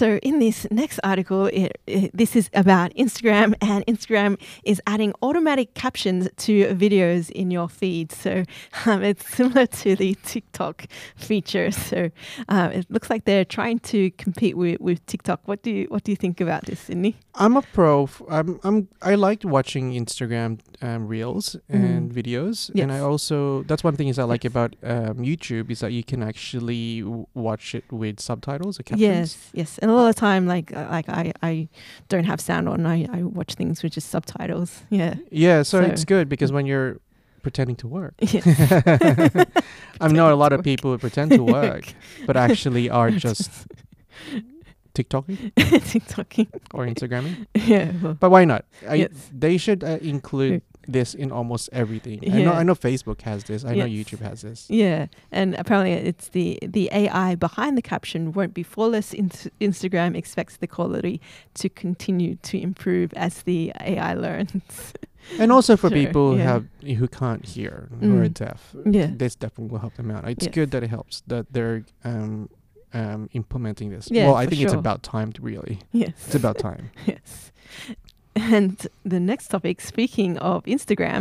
So in this next article, this is about Instagram, and Instagram is adding automatic captions to videos in your feed. So it's similar to the TikTok feature. So it looks like they're trying to compete with TikTok. What do you think about this, Sydney? I'm a pro. I liked watching Instagram reels and videos, yes. And I also that's one thing is I like about YouTube is that you can actually watch it with subtitles or captions. Yes, and a lot of the time, like I don't have sound on. I watch things with just subtitles. Yeah. So it's good because when you're pretending to work, yes. I know a lot of people who pretend to work, but actually are just TikToking or Instagramming. Yeah, well, but why not? They should include this in almost everything. Yeah. I know Facebook has this. I know YouTube has this. Yeah, and apparently it's the AI behind the caption won't be flawless. Instagram expects the quality to continue to improve as the AI learns. And also for people who can't hear, who are deaf, this definitely will help them out. It's good that it helps, that they're implementing this. Yeah, well, I think it's about time, really. Yes. It's about time. Yes. And the next topic, speaking of Instagram,